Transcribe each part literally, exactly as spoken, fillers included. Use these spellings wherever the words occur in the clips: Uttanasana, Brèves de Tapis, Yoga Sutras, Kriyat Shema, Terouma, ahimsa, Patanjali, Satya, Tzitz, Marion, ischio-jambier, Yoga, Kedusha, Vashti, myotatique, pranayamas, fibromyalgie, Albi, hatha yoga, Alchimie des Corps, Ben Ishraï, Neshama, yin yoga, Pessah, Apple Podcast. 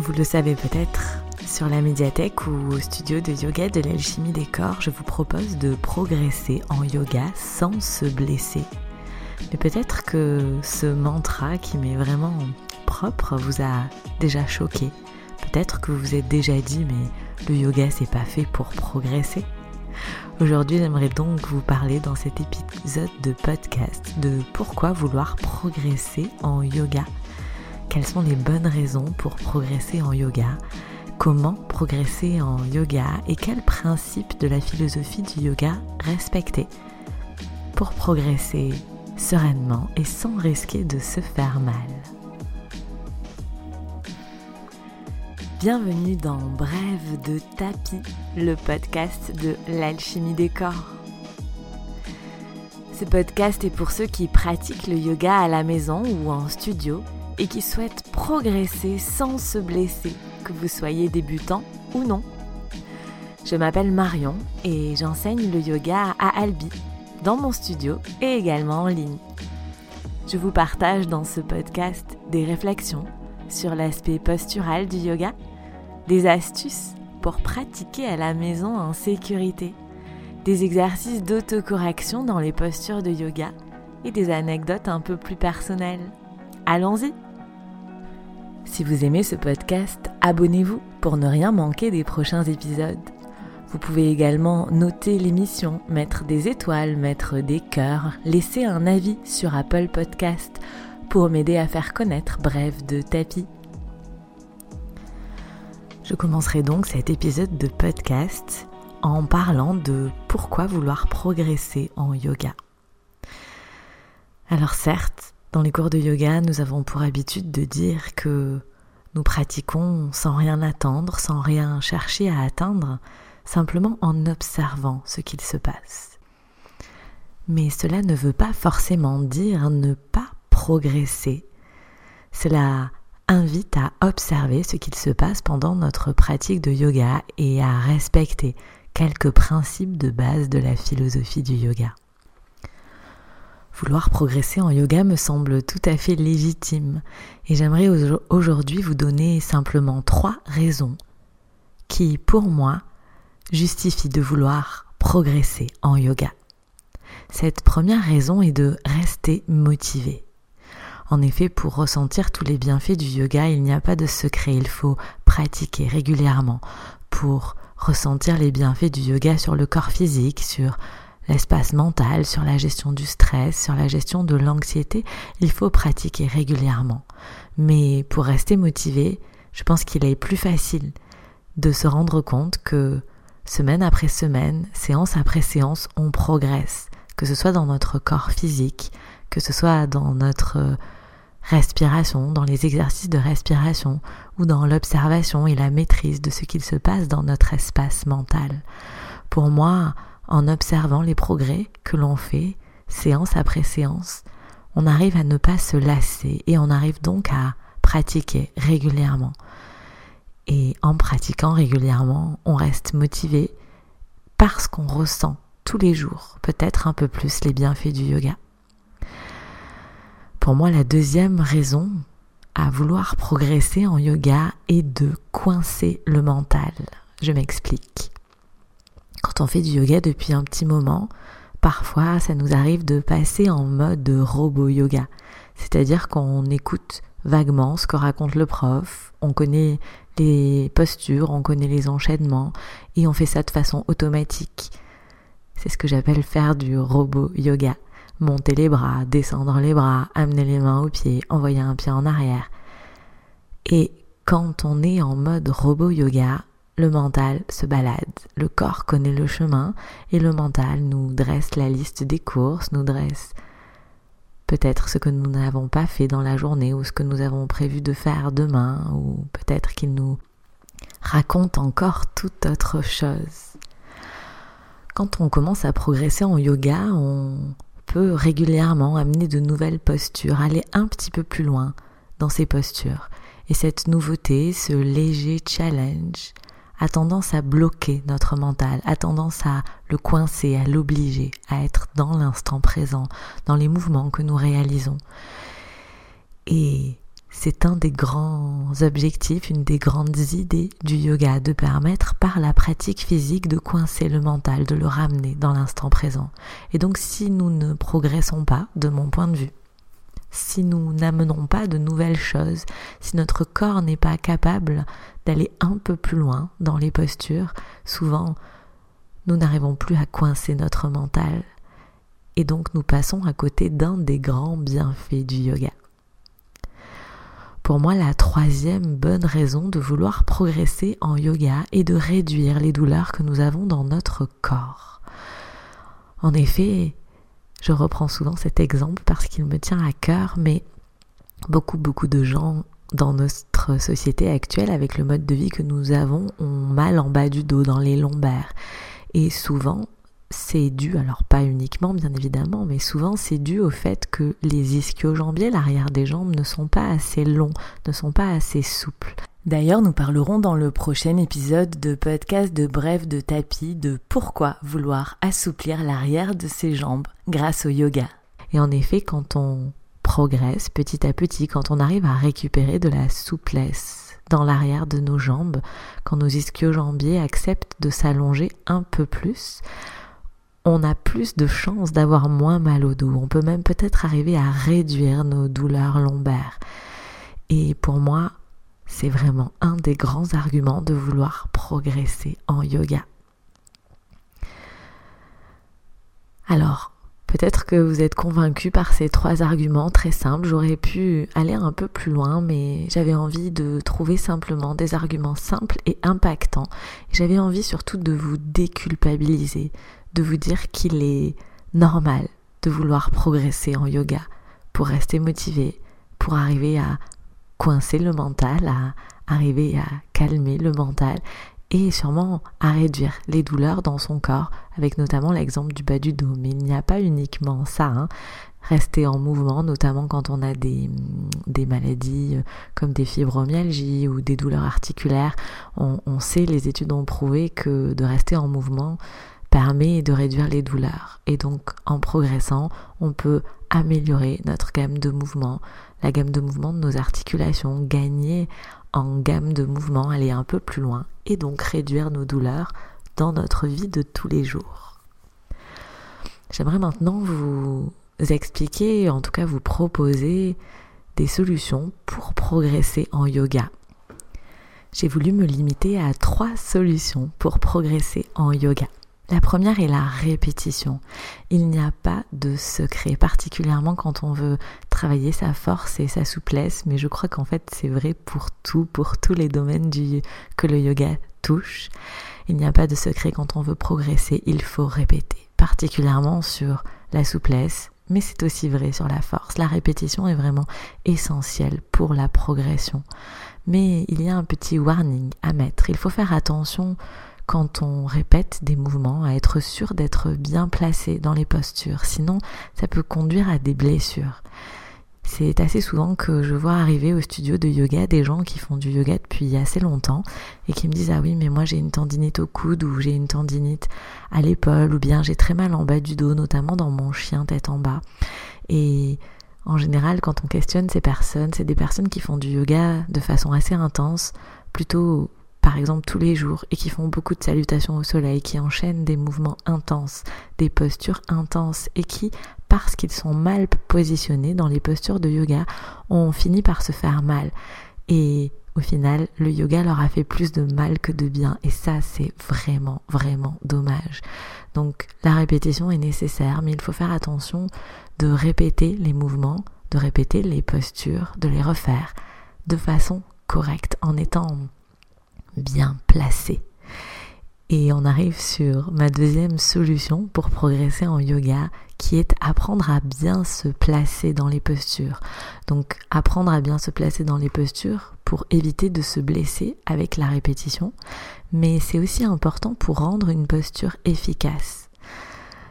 Vous le savez peut-être, sur la médiathèque ou au studio de yoga de l'Alchimie des Corps, je vous propose de progresser en yoga sans se blesser. Mais peut-être que ce mantra qui m'est vraiment propre vous a déjà choqué. Peut-être que vous vous êtes déjà dit « mais le yoga c'est pas fait pour progresser ». Aujourd'hui, j'aimerais donc vous parler dans cet épisode de podcast de pourquoi vouloir progresser en yoga. Quelles sont les bonnes raisons pour progresser en yoga? Comment progresser en yoga? Et quels principes de la philosophie du yoga respecter pour progresser sereinement et sans risquer de se faire mal? Bienvenue dans Brèves de Tapis, le podcast de l'Alchimie des Corps. Ce podcast est pour ceux qui pratiquent le yoga à la maison ou en studio et qui souhaitent progresser sans se blesser, que vous soyez débutant ou non. Je m'appelle Marion et j'enseigne le yoga à Albi, dans mon studio et également en ligne. Je vous partage dans ce podcast des réflexions sur l'aspect postural du yoga, des astuces pour pratiquer à la maison en sécurité, des exercices d'autocorrection dans les postures de yoga et des anecdotes un peu plus personnelles. Allons-y! Si vous aimez ce podcast, abonnez-vous pour ne rien manquer des prochains épisodes. Vous pouvez également noter l'émission, mettre des étoiles, mettre des cœurs, laisser un avis sur Apple Podcast pour m'aider à faire connaître Brèves de Tapis. Je commencerai donc cet épisode de podcast en parlant de pourquoi vouloir progresser en yoga. Alors certes, dans les cours de yoga, nous avons pour habitude de dire que nous pratiquons sans rien attendre, sans rien chercher à atteindre, simplement en observant ce qu'il se passe. Mais cela ne veut pas forcément dire ne pas progresser. Cela invite à observer ce qu'il se passe pendant notre pratique de yoga et à respecter quelques principes de base de la philosophie du yoga. Vouloir progresser en yoga me semble tout à fait légitime et j'aimerais aujourd'hui vous donner simplement trois raisons qui, pour moi, justifient de vouloir progresser en yoga. Cette première raison est de rester motivé. En effet, pour ressentir tous les bienfaits du yoga, il n'y a pas de secret, il faut pratiquer régulièrement pour ressentir les bienfaits du yoga sur le corps physique, sur l'espace mental, sur la gestion du stress, sur la gestion de l'anxiété. Il faut pratiquer régulièrement. Mais pour rester motivé, je pense qu'il est plus facile de se rendre compte que semaine après semaine, séance après séance, on progresse, que ce soit dans notre corps physique, que ce soit dans notre respiration, dans les exercices de respiration ou dans l'observation et la maîtrise de ce qu'il se passe dans notre espace mental. Pour moi, en observant les progrès que l'on fait, séance après séance, on arrive à ne pas se lasser et on arrive donc à pratiquer régulièrement. Et en pratiquant régulièrement, on reste motivé parce qu'on ressent tous les jours, peut-être un peu plus, les bienfaits du yoga. Pour moi, la deuxième raison à vouloir progresser en yoga est de coincer le mental. Je m'explique. Quand on fait du yoga depuis un petit moment, parfois ça nous arrive de passer en mode robot yoga. C'est-à-dire qu'on écoute vaguement ce que raconte le prof, on connaît les postures, on connaît les enchaînements et on fait ça de façon automatique. C'est ce que j'appelle faire du robot yoga. Monter les bras, descendre les bras, amener les mains aux pieds, envoyer un pied en arrière. Et quand on est en mode robot yoga, le mental se balade, le corps connaît le chemin et le mental nous dresse la liste des courses, nous dresse peut-être ce que nous n'avons pas fait dans la journée ou ce que nous avons prévu de faire demain, ou peut-être qu'il nous raconte encore toute autre chose. Quand on commence à progresser en yoga, on peut régulièrement amener de nouvelles postures, aller un petit peu plus loin dans ces postures. Et cette nouveauté, ce léger challenge, a tendance à bloquer notre mental, a tendance à le coincer, à l'obliger, à être dans l'instant présent, dans les mouvements que nous réalisons. Et C'est un des grands objectifs, une des grandes idées du yoga, de permettre par la pratique physique de coincer le mental, de le ramener dans l'instant présent. Et donc si nous ne progressons pas, de mon point de vue, si nous n'amenons pas de nouvelles choses, si notre corps n'est pas capable d'aller un peu plus loin dans les postures, souvent nous n'arrivons plus à coincer notre mental. Et donc nous passons à côté d'un des grands bienfaits du yoga. Pour moi, la troisième bonne raison de vouloir progresser en yoga est de réduire les douleurs que nous avons dans notre corps. En effet, je reprends souvent cet exemple parce qu'il me tient à cœur, mais beaucoup, beaucoup de gens dans notre société actuelle, avec le mode de vie que nous avons, ont mal en bas du dos, dans les lombaires. Et souvent, c'est dû, alors pas uniquement bien évidemment, mais souvent c'est dû au fait que les ischio-jambiers, l'arrière des jambes, ne sont pas assez longs, ne sont pas assez souples. D'ailleurs, nous parlerons dans le prochain épisode de podcast de Brèves de Tapis de pourquoi vouloir assouplir l'arrière de ses jambes grâce au yoga. Et en effet, quand on progresse petit à petit, quand on arrive à récupérer de la souplesse dans l'arrière de nos jambes, quand nos ischio-jambiers acceptent de s'allonger un peu plus, on a plus de chances d'avoir moins mal au dos. On peut même peut-être arriver à réduire nos douleurs lombaires. Et pour moi, c'est vraiment un des grands arguments de vouloir progresser en yoga. Alors, peut-être que vous êtes convaincus par ces trois arguments très simples. J'aurais pu aller un peu plus loin, mais j'avais envie de trouver simplement des arguments simples et impactants. J'avais envie surtout de vous déculpabiliser, de vous dire qu'il est normal de vouloir progresser en yoga pour rester motivé, pour arriver à coincer le mental, à arriver à calmer le mental et sûrement à réduire les douleurs dans son corps, avec notamment l'exemple du bas du dos. Mais il n'y a pas uniquement ça, hein. Rester en mouvement, notamment quand on a des, des maladies comme des fibromyalgies ou des douleurs articulaires, on, on sait, les études ont prouvé que de rester en mouvement permet de réduire les douleurs. Et donc, en progressant, on peut améliorer notre gamme de mouvements, la gamme de mouvements de nos articulations, gagner en gamme de mouvements, aller un peu plus loin, et donc réduire nos douleurs dans notre vie de tous les jours. J'aimerais maintenant vous expliquer, en tout cas vous proposer des solutions pour progresser en yoga. J'ai voulu me limiter à trois solutions pour progresser en yoga. La première est la répétition. Il n'y a pas de secret, particulièrement quand on veut travailler sa force et sa souplesse, mais je crois qu'en fait c'est vrai pour tout, pour tous les domaines du, que le yoga touche. Il n'y a pas de secret quand on veut progresser, il faut répéter, particulièrement sur la souplesse, mais c'est aussi vrai sur la force. La répétition est vraiment essentielle pour la progression. Mais il y a un petit warning à mettre, il faut faire attention quand on répète des mouvements, à être sûr d'être bien placé dans les postures. Sinon, ça peut conduire à des blessures. C'est assez souvent que je vois arriver au studio de yoga des gens qui font du yoga depuis assez longtemps et qui me disent « Ah oui, mais moi j'ai une tendinite au coude ou j'ai une tendinite à l'épaule ou bien j'ai très mal en bas du dos, notamment dans mon chien tête en bas. » Et en général, quand on questionne ces personnes, c'est des personnes qui font du yoga de façon assez intense, plutôt par exemple tous les jours, et qui font beaucoup de salutations au soleil, qui enchaînent des mouvements intenses, des postures intenses, et qui, parce qu'ils sont mal positionnés dans les postures de yoga, ont fini par se faire mal. Et au final, le yoga leur a fait plus de mal que de bien, et ça c'est vraiment, vraiment dommage. Donc la répétition est nécessaire, mais il faut faire attention de répéter les mouvements, de répéter les postures, de les refaire de façon correcte, en étant bien placé. Et on arrive sur ma deuxième solution pour progresser en yoga, qui est apprendre à bien se placer dans les postures. Donc apprendre à bien se placer dans les postures pour éviter de se blesser avec la répétition, mais c'est aussi important pour rendre une posture efficace.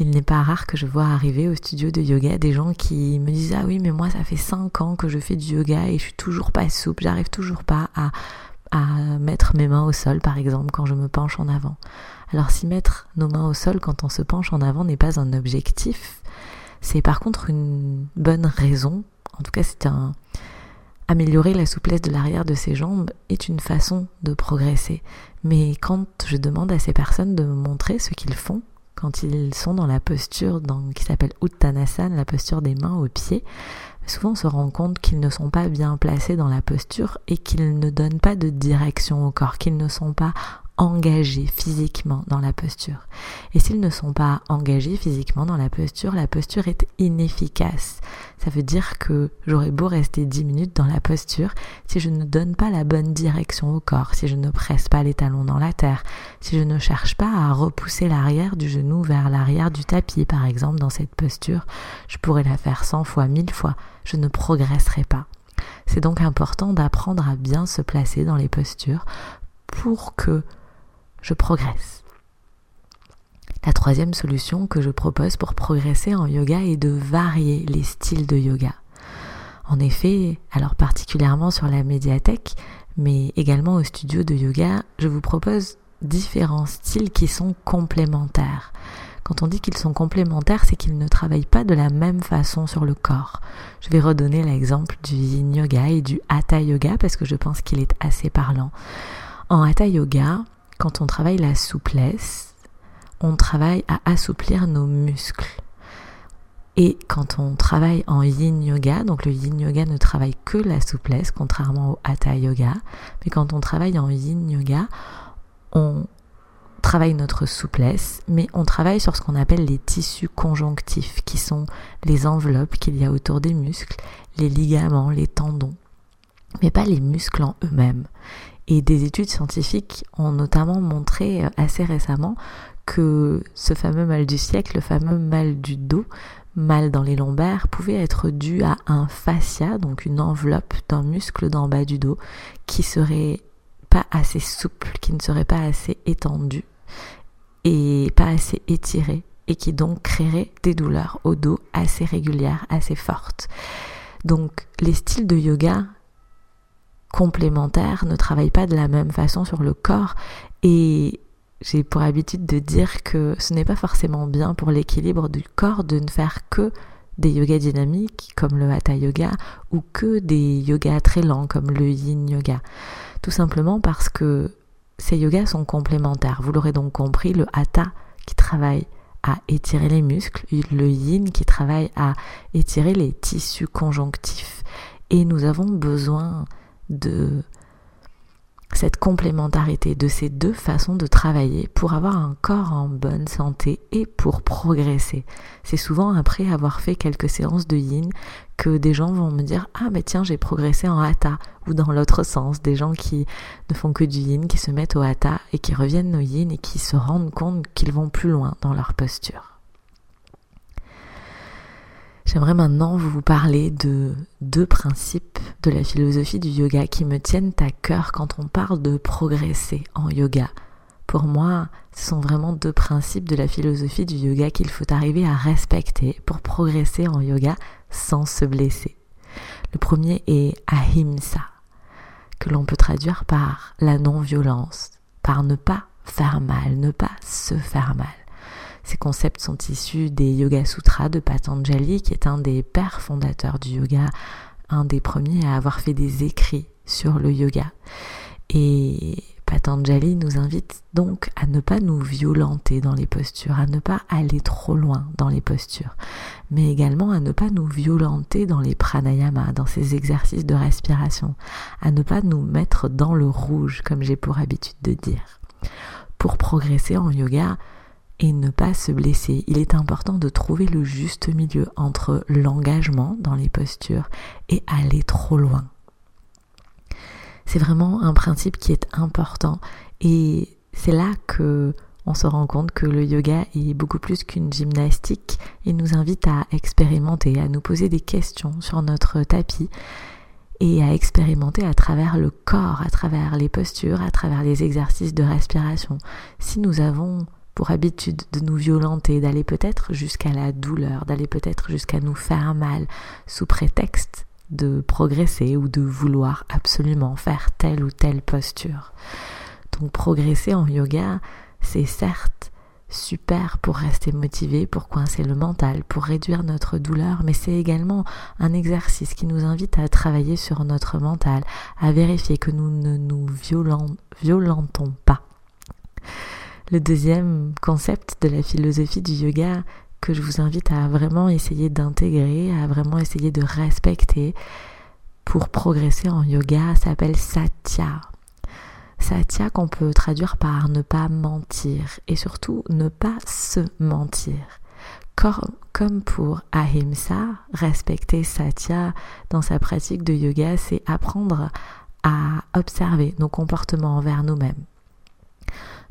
Il n'est pas rare que je vois arriver au studio de yoga des gens qui me disent « Ah oui, mais moi ça fait cinq ans que je fais du yoga et je suis toujours pas souple, j'arrive toujours pas à... à mettre mes mains au sol par exemple quand je me penche en avant. » Alors si mettre nos mains au sol quand on se penche en avant n'est pas un objectif, c'est par contre une bonne raison, en tout cas c'est un, Améliorer la souplesse de l'arrière de ses jambes est une façon de progresser. Mais quand je demande à ces personnes de me montrer ce qu'ils font, quand ils sont dans la posture dans, qui s'appelle Uttanasana, la posture des mains aux pieds, souvent on se rend compte qu'ils ne sont pas bien placés dans la posture et qu'ils ne donnent pas de direction au corps, qu'ils ne sont pas engagés physiquement dans la posture. Et s'ils ne sont pas engagés physiquement dans la posture, la posture est inefficace. Ça veut dire que j'aurais beau rester dix minutes dans la posture, si je ne donne pas la bonne direction au corps, si je ne presse pas les talons dans la terre, si je ne cherche pas à repousser l'arrière du genou vers l'arrière du tapis, par exemple, dans cette posture, je pourrais la faire cent fois, mille fois, je ne progresserai pas. C'est donc important d'apprendre à bien se placer dans les postures pour que je progresse. La troisième solution que je propose pour progresser en yoga est de varier les styles de yoga. En effet, alors particulièrement sur la médiathèque, mais également au studio de yoga, je vous propose différents styles qui sont complémentaires. Quand on dit qu'ils sont complémentaires, c'est qu'ils ne travaillent pas de la même façon sur le corps. Je vais redonner l'exemple du yin yoga et du hatha yoga parce que je pense qu'il est assez parlant. En hatha yoga, quand on travaille la souplesse, on travaille à assouplir nos muscles. Et quand on travaille en yin yoga, donc le yin yoga ne travaille que la souplesse, contrairement au hatha yoga, mais quand on travaille en yin yoga, on travaille notre souplesse, mais on travaille sur ce qu'on appelle les tissus conjonctifs, qui sont les enveloppes qu'il y a autour des muscles, les ligaments, les tendons, mais pas les muscles en eux-mêmes. Et des études scientifiques ont notamment montré assez récemment que ce fameux mal du siècle, le fameux mal du dos, mal dans les lombaires, pouvait être dû à un fascia, donc une enveloppe d'un muscle d'en bas du dos qui serait pas assez souple, qui ne serait pas assez étendu et pas assez étiré et qui donc créerait des douleurs au dos assez régulières, assez fortes. Donc les styles de yoga complémentaires ne travaillent pas de la même façon sur le corps et j'ai pour habitude de dire que ce n'est pas forcément bien pour l'équilibre du corps de ne faire que des yogas dynamiques comme le hatha yoga ou que des yogas très lents comme le yin yoga. Tout simplement parce que ces yogas sont complémentaires. Vous l'aurez donc compris, le hatha qui travaille à étirer les muscles, le yin qui travaille à étirer les tissus conjonctifs. Et nous avons besoin de cette complémentarité, de ces deux façons de travailler pour avoir un corps en bonne santé et pour progresser. C'est souvent après avoir fait quelques séances de yin que des gens vont me dire « Ah mais tiens, j'ai progressé en hatha » ou dans l'autre sens, des gens qui ne font que du yin, qui se mettent au hatha et qui reviennent au yin et qui se rendent compte qu'ils vont plus loin dans leur posture. J'aimerais maintenant vous parler de deux principes de la philosophie du yoga qui me tiennent à cœur quand on parle de progresser en yoga. Pour moi, ce sont vraiment deux principes de la philosophie du yoga qu'il faut arriver à respecter pour progresser en yoga sans se blesser. Le premier est ahimsa, que l'on peut traduire par la non-violence, par ne pas faire mal, ne pas se faire mal. Ces concepts sont issus des Yoga Sutras de Patanjali, qui est un des pères fondateurs du yoga, un des premiers à avoir fait des écrits sur le yoga. Et Patanjali nous invite donc à ne pas nous violenter dans les postures, à ne pas aller trop loin dans les postures, mais également à ne pas nous violenter dans les pranayamas, dans ces exercices de respiration, à ne pas nous mettre dans le rouge, comme j'ai pour habitude de dire. Pour progresser en yoga, et ne pas se blesser, il est important de trouver le juste milieu entre l'engagement dans les postures et aller trop loin. C'est vraiment un principe qui est important et c'est là que on se rend compte que le yoga est beaucoup plus qu'une gymnastique. Il nous invite à expérimenter, à nous poser des questions sur notre tapis et à expérimenter à travers le corps, à travers les postures, à travers les exercices de respiration. Si nous avons pour habitude de nous violenter, d'aller peut-être jusqu'à la douleur, d'aller peut-être jusqu'à nous faire mal, sous prétexte de progresser ou de vouloir absolument faire telle ou telle posture. Donc progresser en yoga, c'est certes super pour rester motivé, pour coincer le mental, pour réduire notre douleur, mais c'est également un exercice qui nous invite à travailler sur notre mental, à vérifier que nous ne nous violent, violentons pas. Le deuxième concept de la philosophie du yoga que je vous invite à vraiment essayer d'intégrer, à vraiment essayer de respecter pour progresser en yoga s'appelle Satya. Satya qu'on peut traduire par ne pas mentir et surtout ne pas se mentir. Comme pour ahimsa, respecter Satya dans sa pratique de yoga, c'est apprendre à observer nos comportements envers nous-mêmes.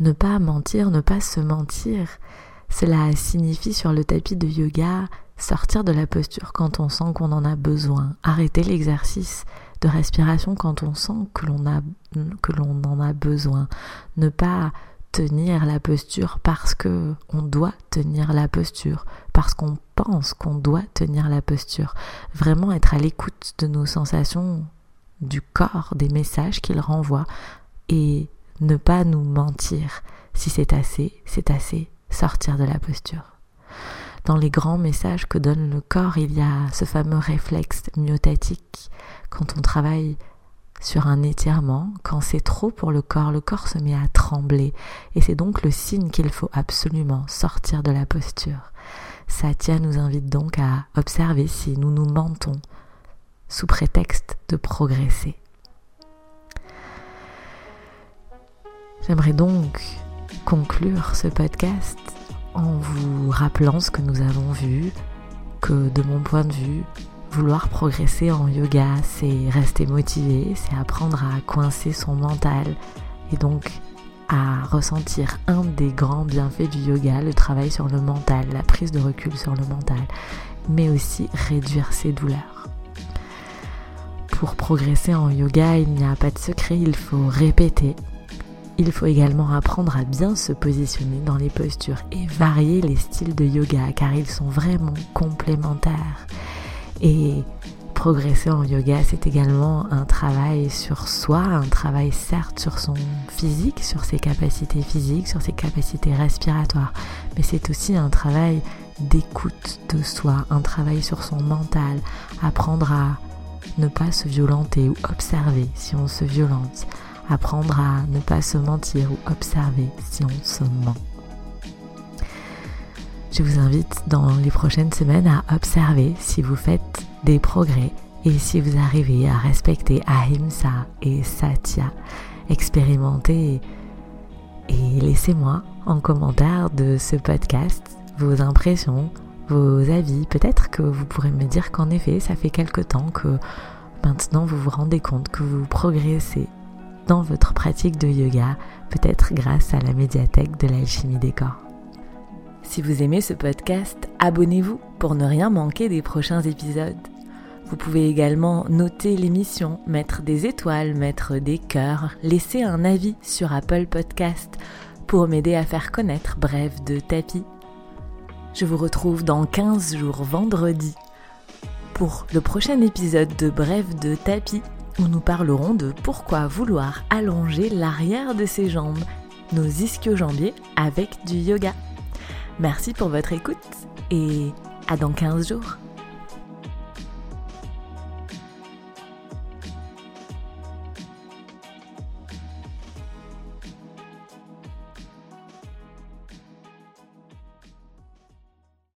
Ne pas mentir, ne pas se mentir, cela signifie sur le tapis de yoga sortir de la posture quand on sent qu'on en a besoin, arrêter l'exercice de respiration quand on sent que l'on a, que l'on en a besoin, ne pas tenir la posture parce que on doit tenir la posture, parce qu'on pense qu'on doit tenir la posture, vraiment être à l'écoute de nos sensations du corps, des messages qu'il renvoie et ne pas nous mentir. Si c'est assez, c'est assez, sortir de la posture. Dans les grands messages que donne le corps, il y a ce fameux réflexe myotatique. Quand on travaille sur un étirement, quand c'est trop pour le corps, le corps se met à trembler. Et c'est donc le signe qu'il faut absolument sortir de la posture. Satya nous invite donc à observer si nous nous mentons sous prétexte de progresser. J'aimerais donc conclure ce podcast en vous rappelant ce que nous avons vu, que de mon point de vue, vouloir progresser en yoga, c'est rester motivé, c'est apprendre à coincer son mental et donc à ressentir un des grands bienfaits du yoga, le travail sur le mental, la prise de recul sur le mental, mais aussi réduire ses douleurs. Pour progresser en yoga, il n'y a pas de secret, il faut répéter. Il faut également apprendre à bien se positionner dans les postures et varier les styles de yoga car ils sont vraiment complémentaires. Et progresser en yoga, c'est également un travail sur soi, un travail certes sur son physique, sur ses capacités physiques, sur ses capacités respiratoires, mais c'est aussi un travail d'écoute de soi, un travail sur son mental, apprendre à ne pas se violenter ou observer si on se violente. Apprendre à ne pas se mentir ou observer si on se ment. Je vous invite dans les prochaines semaines à observer si vous faites des progrès et si vous arrivez à respecter ahimsa et satya. Expérimentez et laissez-moi en commentaire de ce podcast vos impressions, vos avis. Peut-être que vous pourrez me dire qu'en effet, ça fait quelque temps que maintenant vous vous rendez compte que vous progressez dans votre pratique de yoga, peut-être grâce à la médiathèque de l'Alchimie des Corps. Si vous aimez ce podcast, abonnez-vous pour ne rien manquer des prochains épisodes. Vous pouvez également noter l'émission, mettre des étoiles, mettre des cœurs, laisser un avis sur Apple Podcast pour m'aider à faire connaître Brèves de Tapis. Je vous retrouve dans quinze jours vendredi pour le prochain épisode de Brèves de Tapis, où nous parlerons de pourquoi vouloir allonger l'arrière de ses jambes, nos ischio-jambiers avec du yoga. Merci pour votre écoute et à dans quinze jours.